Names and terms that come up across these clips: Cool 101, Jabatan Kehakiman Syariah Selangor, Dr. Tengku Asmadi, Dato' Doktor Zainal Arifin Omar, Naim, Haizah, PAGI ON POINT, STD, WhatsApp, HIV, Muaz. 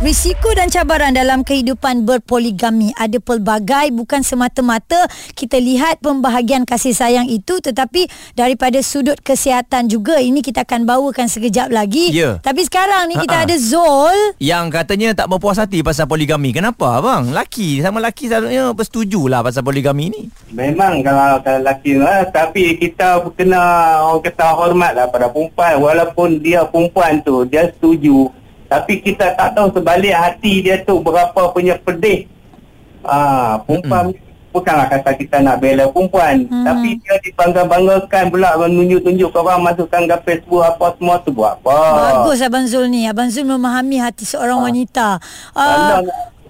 Risiko dan cabaran dalam kehidupan berpoligami ada pelbagai, bukan semata-mata kita lihat pembahagian kasih sayang itu, tetapi daripada sudut kesihatan juga. Ini kita akan bawakan sekejap lagi. Yeah. Tapi sekarang ni kita ada Zul yang katanya tak berpuas hati pasal poligami. Kenapa bang? Laki sama laki selalunya bersetujulah pasal poligami ni. Memang kalau laki lah, tapi kita kena orang kata hormatlah pada perempuan, walaupun dia perempuan tu dia setuju. Tapi kita tak tahu sebalik hati dia tu berapa punya pedih. Perempuan bukanlah kata kita nak bela perempuan. Tapi dia dibangga-banggakan pula, menunjuk-tunjuk orang masukkan ke Facebook apa semua tu buat apa. Bagus Abang Zul ni. Abang Zul memahami hati seorang wanita.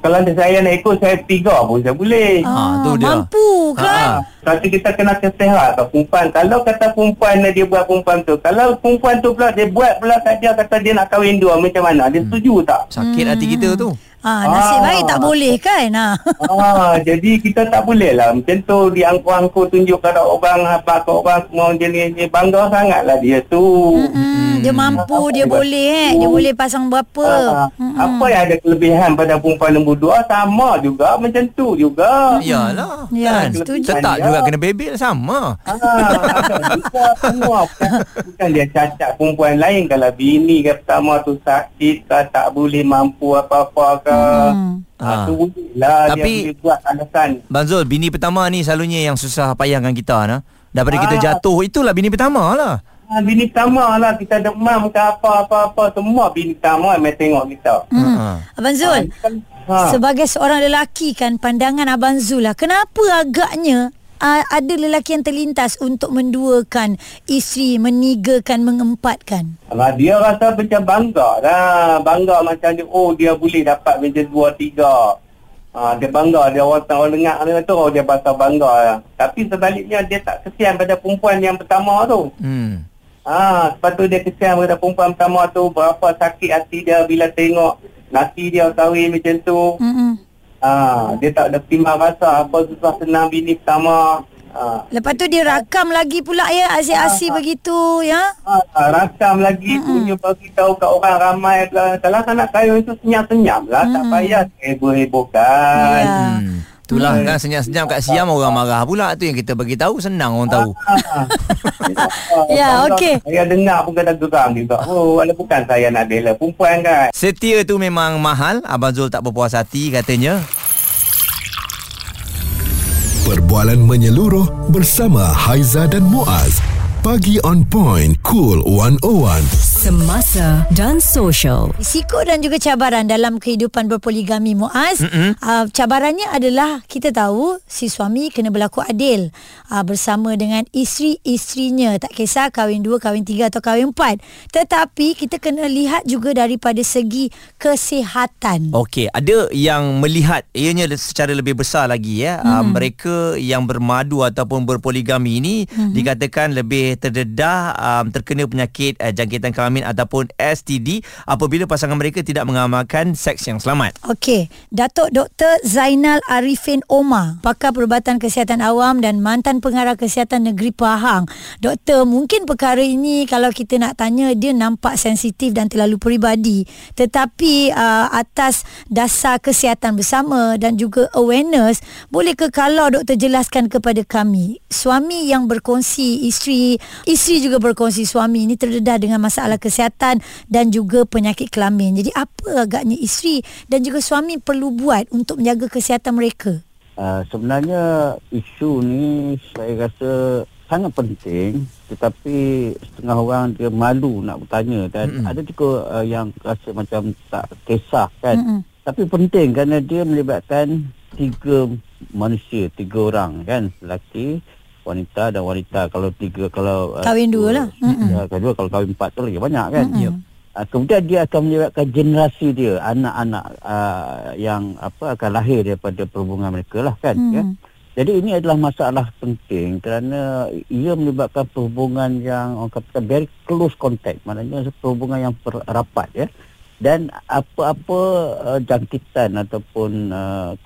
Kalau saya nak ikut, saya 3 pun saya boleh. Tu dia. Mampu kan? Tapi kita kena kesihatan perempuan. Kalau kata perempuan dia buat perempuan tu, kalau perempuan tu pula dia buat pula saja kata dia nak kahwin dua, macam mana? Dia setuju tak? Sakit hati kita tu. Nasib baik tak boleh kan? Jadi kita tak boleh lah. Macam tu diangkur-angkur tunjuk kat orang, apa kat orang semua jenis. Bangga sangat lah dia tu. Dia mampu, dia boleh dia boleh pasang berapa. Apa yang ada kelebihan pada perempuan nombor 2 sama juga macam tu juga. Iyalah. Ya, tetap juga kena bebel sama. Semua bukan dia cacat perempuan lain. Kalau bini ke pertama tu sakit ke, tak boleh mampu apa-apa ke. Tapi dia buat alasan. Bang Zul, bini pertama ni selalunya yang susah payahkan kita nah. Daripada kita jatuh, itulah bini pertama lah. Bini pertama lah, kita demam ke apa-apa-apa, semua bini pertama yang tengok kita. Abang Zul, sebagai seorang lelaki kan, pandangan Abang Zul lah, kenapa agaknya ada lelaki yang terlintas untuk menduakan isteri, menigakan, mengempatkan? Dia rasa macam bangga lah, bangga macam dia, oh dia boleh dapat macam 2-3. Dia bangga, dia orang dengar tu, dia rasa bangga lah. Tapi sebaliknya dia tak kesian pada perempuan yang pertama tu. Sebab tu dia kesian pada perempuan pertama tu. Berapa sakit hati dia bila tengok nanti dia kahwin macam tu. Dia tak ada timbang rasa apa susah senang bini pertama. Lepas tu dia rakam lagi pula ya, asyik-asyik begitu ya. Rakam lagi punya bagi tahu kat orang ramai lah. Kalau nak kahwin tu senyap-senyap lah, tak payah heboh-hebohkan. Itulah kan, senyap-senyap kat Siam orang marah pula. Tu yang kita bagi tahu, senang orang tahu. Ya, okey. Saya dengar pun kadang geram juga. Oh, walaupun bukan saya nak bela perempuan kan. Setia tu memang mahal. Abang Zul tak berpuas hati katanya. Perbualan menyeluruh bersama Haizah dan Muaz. Pagi on point Cool 101. Semasa dan sosial. Risiko dan juga cabaran dalam kehidupan berpoligami, Muaz. Cabarannya adalah kita tahu si suami kena berlaku adil bersama dengan isteri-isterinya. Tak kisah kahwin 2, kahwin 3 atau kahwin 4. Tetapi kita kena lihat juga daripada segi kesihatan. Okey, ada yang melihat ianya secara lebih besar lagi ya. Mereka yang bermadu ataupun berpoligami ini dikatakan lebih terdedah terkena penyakit jangkitan kelamin ataupun STD apabila pasangan mereka tidak mengamalkan seks yang selamat. Okey, Dato' Doktor Zainal Arifin Omar, pakar perubatan kesihatan awam dan mantan pengarah kesihatan negeri Pahang. Doktor, mungkin perkara ini kalau kita nak tanya dia nampak sensitif dan terlalu peribadi, tetapi atas dasar kesihatan bersama dan juga awareness, bolehkah kalau doktor jelaskan kepada kami, suami yang berkongsi isteri, isteri juga berkongsi suami ini terdedah dengan masalah kesihatan dan juga penyakit kelamin. Jadi apa agaknya isteri dan juga suami perlu buat untuk menjaga kesihatan mereka? Sebenarnya isu ni saya rasa sangat penting, tetapi setengah orang dia malu nak bertanya dan ada juga yang rasa macam tak kisah kan. Tapi penting kerana dia melibatkan 3 orang kan, lelaki, wanita dan wanita. Kalau 3, kalau kahwin 2 lah. Kalau kahwin 4 tu lagi banyak kan. Kemudian dia akan melibatkan generasi dia, anak-anak yang apa akan lahir daripada perhubungan mereka lah kan. Ya? Jadi ini adalah masalah penting kerana ia melibatkan perhubungan yang orang kata very close contact, maknanya perhubungan yang rapat ya. Dan apa-apa jangkitan ataupun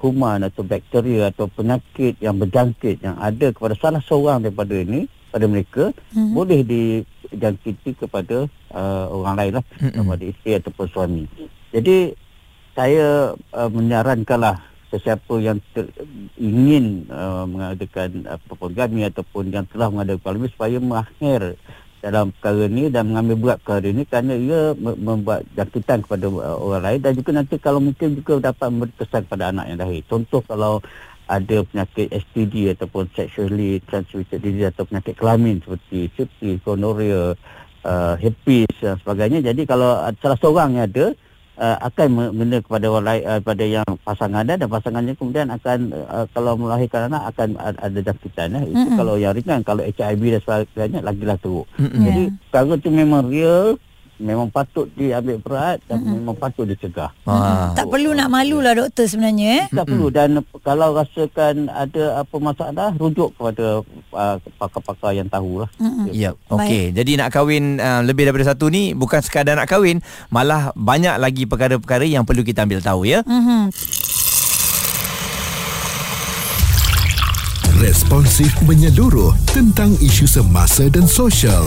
kuman atau bakteria atau penyakit yang berjangkit yang ada kepada salah seorang daripada ini pada mereka boleh dijangkiti kepada orang lain lah, kepada isteri ataupun suami. Jadi saya menyarankanlah sesiapa yang ingin mengadakan poligami ataupun yang telah mengadakan poligami supaya mengakhir dalam perkara ini dan mengambil berat perkara ini, kerana ia membuat jangkitan kepada orang lain dan juga nanti kalau mungkin juga dapat memberi kesan kepada anak yang lahir. Contoh kalau ada penyakit STD ataupun sexually transmitted disease atau penyakit kelamin seperti sepsis, gonorrhea, herpes dan sebagainya. Jadi kalau salah seorang yang ada akan mengena kepada orang lain, pada yang pasangan dan pasangannya kemudian akan kalau melahirkan anak akan ada jangkitan. Itu kalau yang ringan, kalau HIV dan sebagainya lagilah teruk. Jadi perkara itu memang real, memang patut diambil berat dan memang patut dicegah. Tak perlu nak malulah doktor sebenarnya. Tak perlu, dan kalau rasakan ada apa masalah, rujuk kepada pakar-pakar yang tahulah. Ya, okey. Jadi nak kahwin lebih daripada satu ni bukan sekadar nak kahwin, malah banyak lagi perkara-perkara yang perlu kita ambil tahu ya. Responsif menyeluruh tentang isu semasa dan sosial.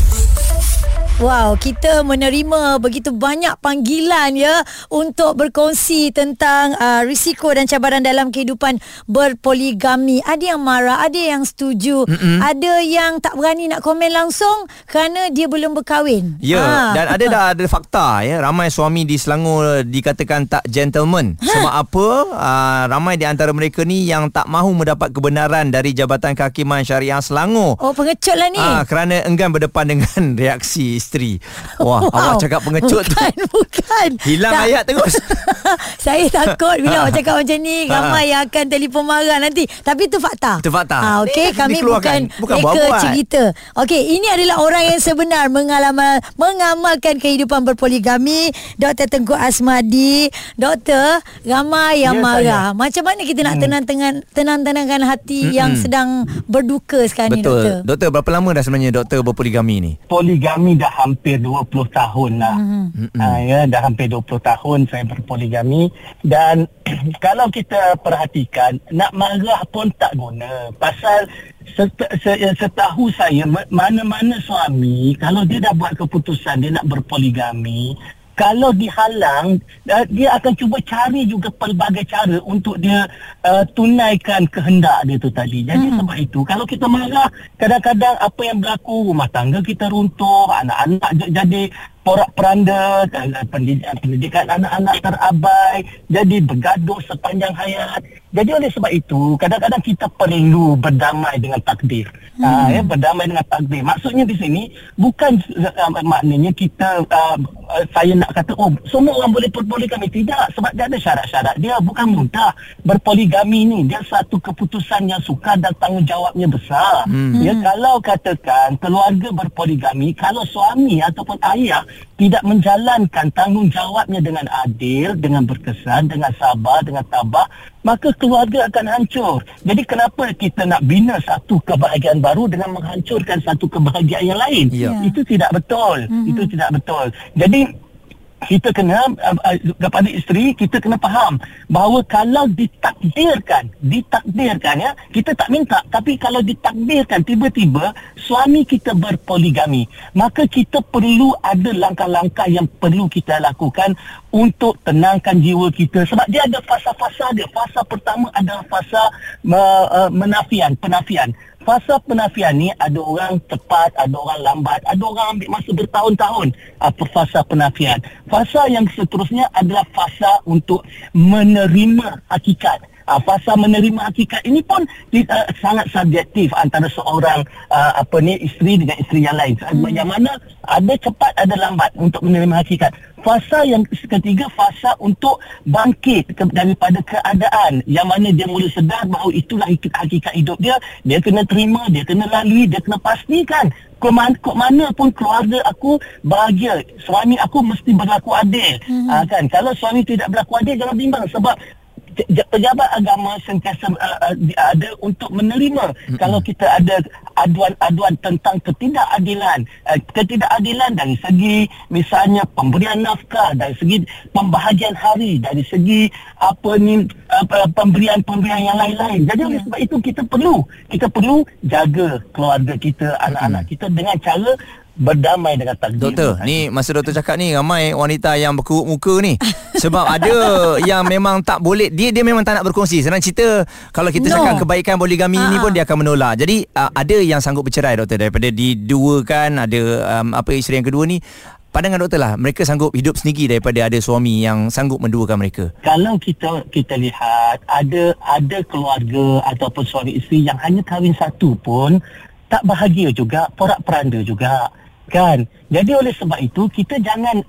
Wow, kita menerima begitu banyak panggilan ya untuk berkongsi tentang risiko dan cabaran dalam kehidupan berpoligami. Ada yang marah, ada yang setuju, ada yang tak berani nak komen langsung kerana dia belum berkahwin. Ya, dan ada dah ada fakta ya, ramai suami di Selangor dikatakan tak gentleman. Sebab apa? Ramai di antara mereka ni yang tak mahu mendapat kebenaran dari Jabatan Kehakiman Syariah Selangor. Oh, pengecut lah ni. Kerana enggan berdepan dengan reaksi isteri. Wah, awak cakap pengecut tu. Bukan. Hilang tak. Ayat terus. Saya takut bila awak cakap macam ni, ramai yang akan telefon marah nanti. Tapi itu fakta. Itu fakta. Okey, kami bukan mereka cerita. Okey, ini adalah orang yang sebenar mengamalkan kehidupan berpoligami. Dr. Tengku Asmadi. Doktor, ramai yang marah. Saya. Macam mana kita nak tenang-tenangkan hati yang sedang berduka sekarang ni, doktor? Betul. Doktor, berapa lama dah sebenarnya doktor berpoligami ni? Poligami dah hampir 20 tahun lah. Dah hampir 20 tahun saya berpoligami. Dan kalau kita perhatikan, nak marah pun tak guna. Pasal setahu saya, mana-mana suami, kalau dia dah buat keputusan dia nak berpoligami, kalau dihalang, dia akan cuba cari juga pelbagai cara untuk dia tunaikan kehendak dia tu tadi. Jadi sebab itu, kalau kita marah, kadang-kadang apa yang berlaku, rumah tangga kita runtuh, anak-anak jadi porak-peranda, pendidikan anak-anak terabai, jadi bergaduh sepanjang hayat. Jadi oleh sebab itu, kadang-kadang kita perlu berdamai dengan takdir. Berdamai dengan takdir. Maksudnya di sini, bukan maknanya kita, saya nak kata, oh semua orang boleh berpoligami. Tidak, sebab dia ada syarat-syarat. Dia bukan mudah. Berpoligami ni, dia satu keputusan yang sukar dan tanggungjawabnya besar. Ya, kalau katakan keluarga berpoligami, kalau suami ataupun ayah tidak menjalankan tanggungjawabnya dengan adil, dengan berkesan, dengan sabar, dengan tabah, maka keluarga akan hancur. Jadi kenapa kita nak bina satu kebahagiaan baru dengan menghancurkan satu kebahagiaan yang lain? Itu tidak betul. Itu tidak betul. Jadi kita kena, kepada isteri, kita kena faham bahawa kalau ditakdirkan ya, kita tak minta, tapi kalau ditakdirkan tiba-tiba suami kita berpoligami, maka kita perlu ada langkah-langkah yang perlu kita lakukan untuk tenangkan jiwa kita. Sebab dia ada fasa-fasa dia. Fasa pertama adalah fasa penafian. Fasa penafian ni ada orang tepat, ada orang lambat, ada orang ambil masa bertahun-tahun. Apa fasa penafian? Fasa yang seterusnya adalah fasa untuk menerima hakikat. Fasa menerima hakikat ini pun sangat subjektif antara seorang isteri dengan isteri yang lain. Yang mana ada cepat, ada lambat untuk menerima hakikat. Fasa yang ketiga, fasa untuk bangkit daripada keadaan, yang mana dia mula sedar bahawa itulah hakikat hidup dia. Dia kena terima, dia kena lalui, dia kena pastikan kok mana pun keluarga aku bahagia, suami aku mesti berlaku adil. Kan? Kalau suami tidak berlaku adil, jangan bimbang, sebab pejabat agama sentiasa ada untuk menerima kalau kita ada aduan-aduan tentang ketidakadilan. Ketidakadilan dari segi misalnya pemberian nafkah, dari segi pembahagian hari, dari segi pemberian-pemberian yang lain-lain. Jadi oleh sebab itu kita perlu jaga keluarga kita, anak-anak kita dengan cara berdamai dengan takdir. Doktor, ni masa doktor cakap ni ramai wanita yang berkerut muka ni. Sebab ada yang memang tak boleh, dia memang tak nak berkongsi. Senang cerita kalau kita cakap kebaikan poligami ni pun dia akan menolak. Jadi ada yang sanggup bercerai doktor daripada diduakan, ada isteri yang kedua ni. Pandangan doktor lah, mereka sanggup hidup sendiri daripada ada suami yang sanggup menduakan mereka. Kalau kita lihat ada keluarga ataupun suami isteri yang hanya kahwin satu pun tak bahagia juga, porak-peranda juga, kan? Jadi oleh sebab itu kita jangan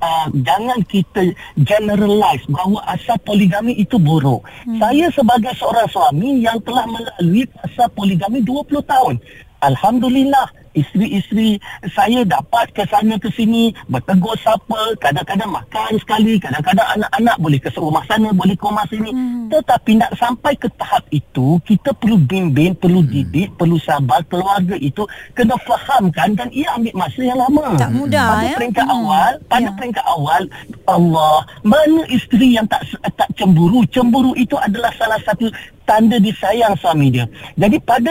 kita generalize bahawa asal poligami itu buruk. Saya sebagai seorang suami yang telah melalui asal poligami 20 tahun. Alhamdulillah, isteri-isteri saya dapat ke sana ke sini, bertegur sapa, kadang-kadang makan sekali, kadang-kadang anak-anak boleh ke rumah sana, boleh ke rumah sini. Tetapi nak sampai ke tahap itu, kita perlu bimbing, perlu didik, perlu sabar. Keluarga itu kena fahamkan dan ia ambil masa yang lama. Tak mudah. Pada peringkat awal, Allah, mana isteri yang tak cemburu? Cemburu itu adalah salah satu tanda disayang suami dia. Jadi pada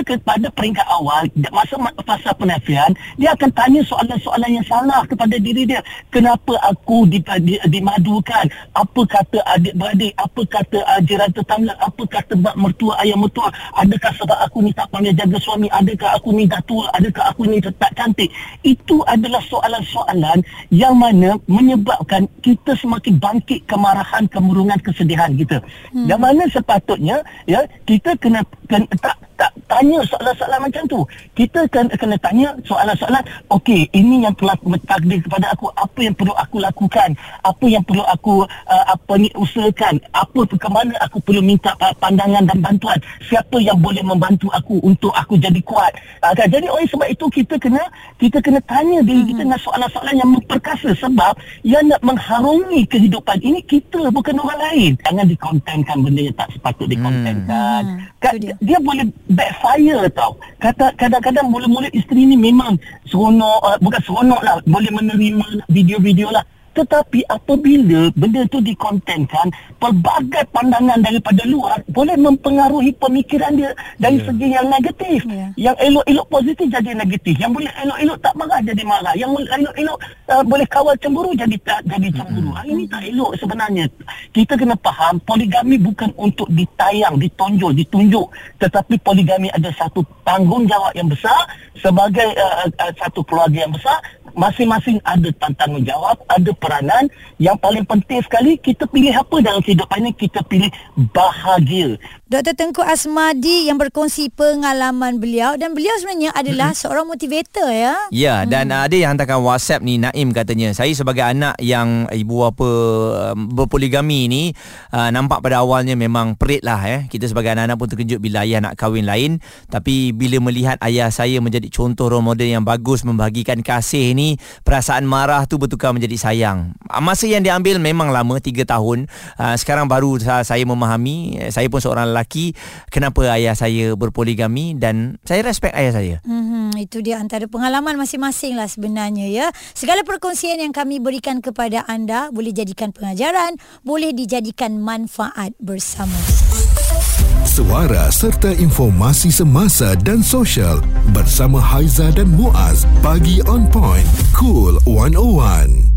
peringkat awal, masa penafian, dia akan tanya soalan-soalan yang salah kepada diri dia. Kenapa aku dimadukan? Apa kata adik-beradik? Apa kata jiran tetangga? Apa kata bab mertua, ayah mertua? Adakah sebab aku ni tak pandai jaga suami? Adakah aku ni dah tua? Adakah aku ni tak cantik? Itu adalah soalan-soalan yang mana menyebabkan kita semakin bangkit kemarahan, kemurungan, kesedihan kita. Yang mana sepatutnya ya, kita kena tak tanya soalan-soalan macam tu. Kita kena tanya soalan-soalan, okey, ini yang telah takdir kepada aku, apa yang perlu aku lakukan, apa yang perlu aku usahakan, ke mana aku perlu minta pandangan dan bantuan, siapa yang boleh membantu aku untuk aku jadi kuat. Kan? Jadi oleh sebab itu kita kena tanya diri kita dengan soalan-soalan yang memperkasa, sebab yang nak mengharungi kehidupan ini kita, bukan orang lain. Jangan dikontenkan benda yang tak sepatut dikontenkan. Dia boleh backfire tau. Kadang-kadang mula-mula isteri ni memang bukan seronok lah, boleh menerima video-video lah. Tetapi apabila benda tu dikontenkan, pelbagai pandangan daripada luar boleh mempengaruhi pemikiran dia dari segi yang negatif. Yang elok-elok positif jadi negatif. Yang boleh elok-elok tak marah jadi marah. Yang elok-elok boleh kawal cemburu jadi cemburu. Ini tak elok sebenarnya. Kita kena faham poligami bukan untuk ditayang, ditonjol, ditunjuk. Tetapi poligami ada satu tanggungjawab yang besar sebagai satu keluarga yang besar. Masing-masing ada tanggungjawab, ada peranan. Yang paling penting sekali, kita pilih apa dalam kehidupan ini? Kita pilih bahagia. Dr. Tengku Asmadi yang berkongsi pengalaman beliau, dan beliau sebenarnya adalah seorang motivator ya. Ya, dan ada yang hantarkan WhatsApp ni, Naim katanya, saya sebagai anak yang ibu bapa berpoligami ni, nampak pada awalnya memang perit lah ya. Kita sebagai anak-anak pun terkejut bila ayah nak kahwin lain. Tapi bila melihat ayah saya menjadi contoh role model yang bagus, membagikan kasih ni, perasaan marah tu bertukar menjadi sayang. Masa yang diambil memang lama, 3 tahun. Sekarang baru saya memahami, saya pun seorang lelaki, kenapa ayah saya berpoligami, dan saya respect ayah saya. Itu dia antara pengalaman masing-masing lah sebenarnya ya. Segala perkongsian yang kami berikan kepada anda boleh jadikan pengajaran, boleh dijadikan manfaat bersama. Suara serta informasi semasa dan sosial bersama Haizah dan Muaz, Pagi On Point, Cool 101.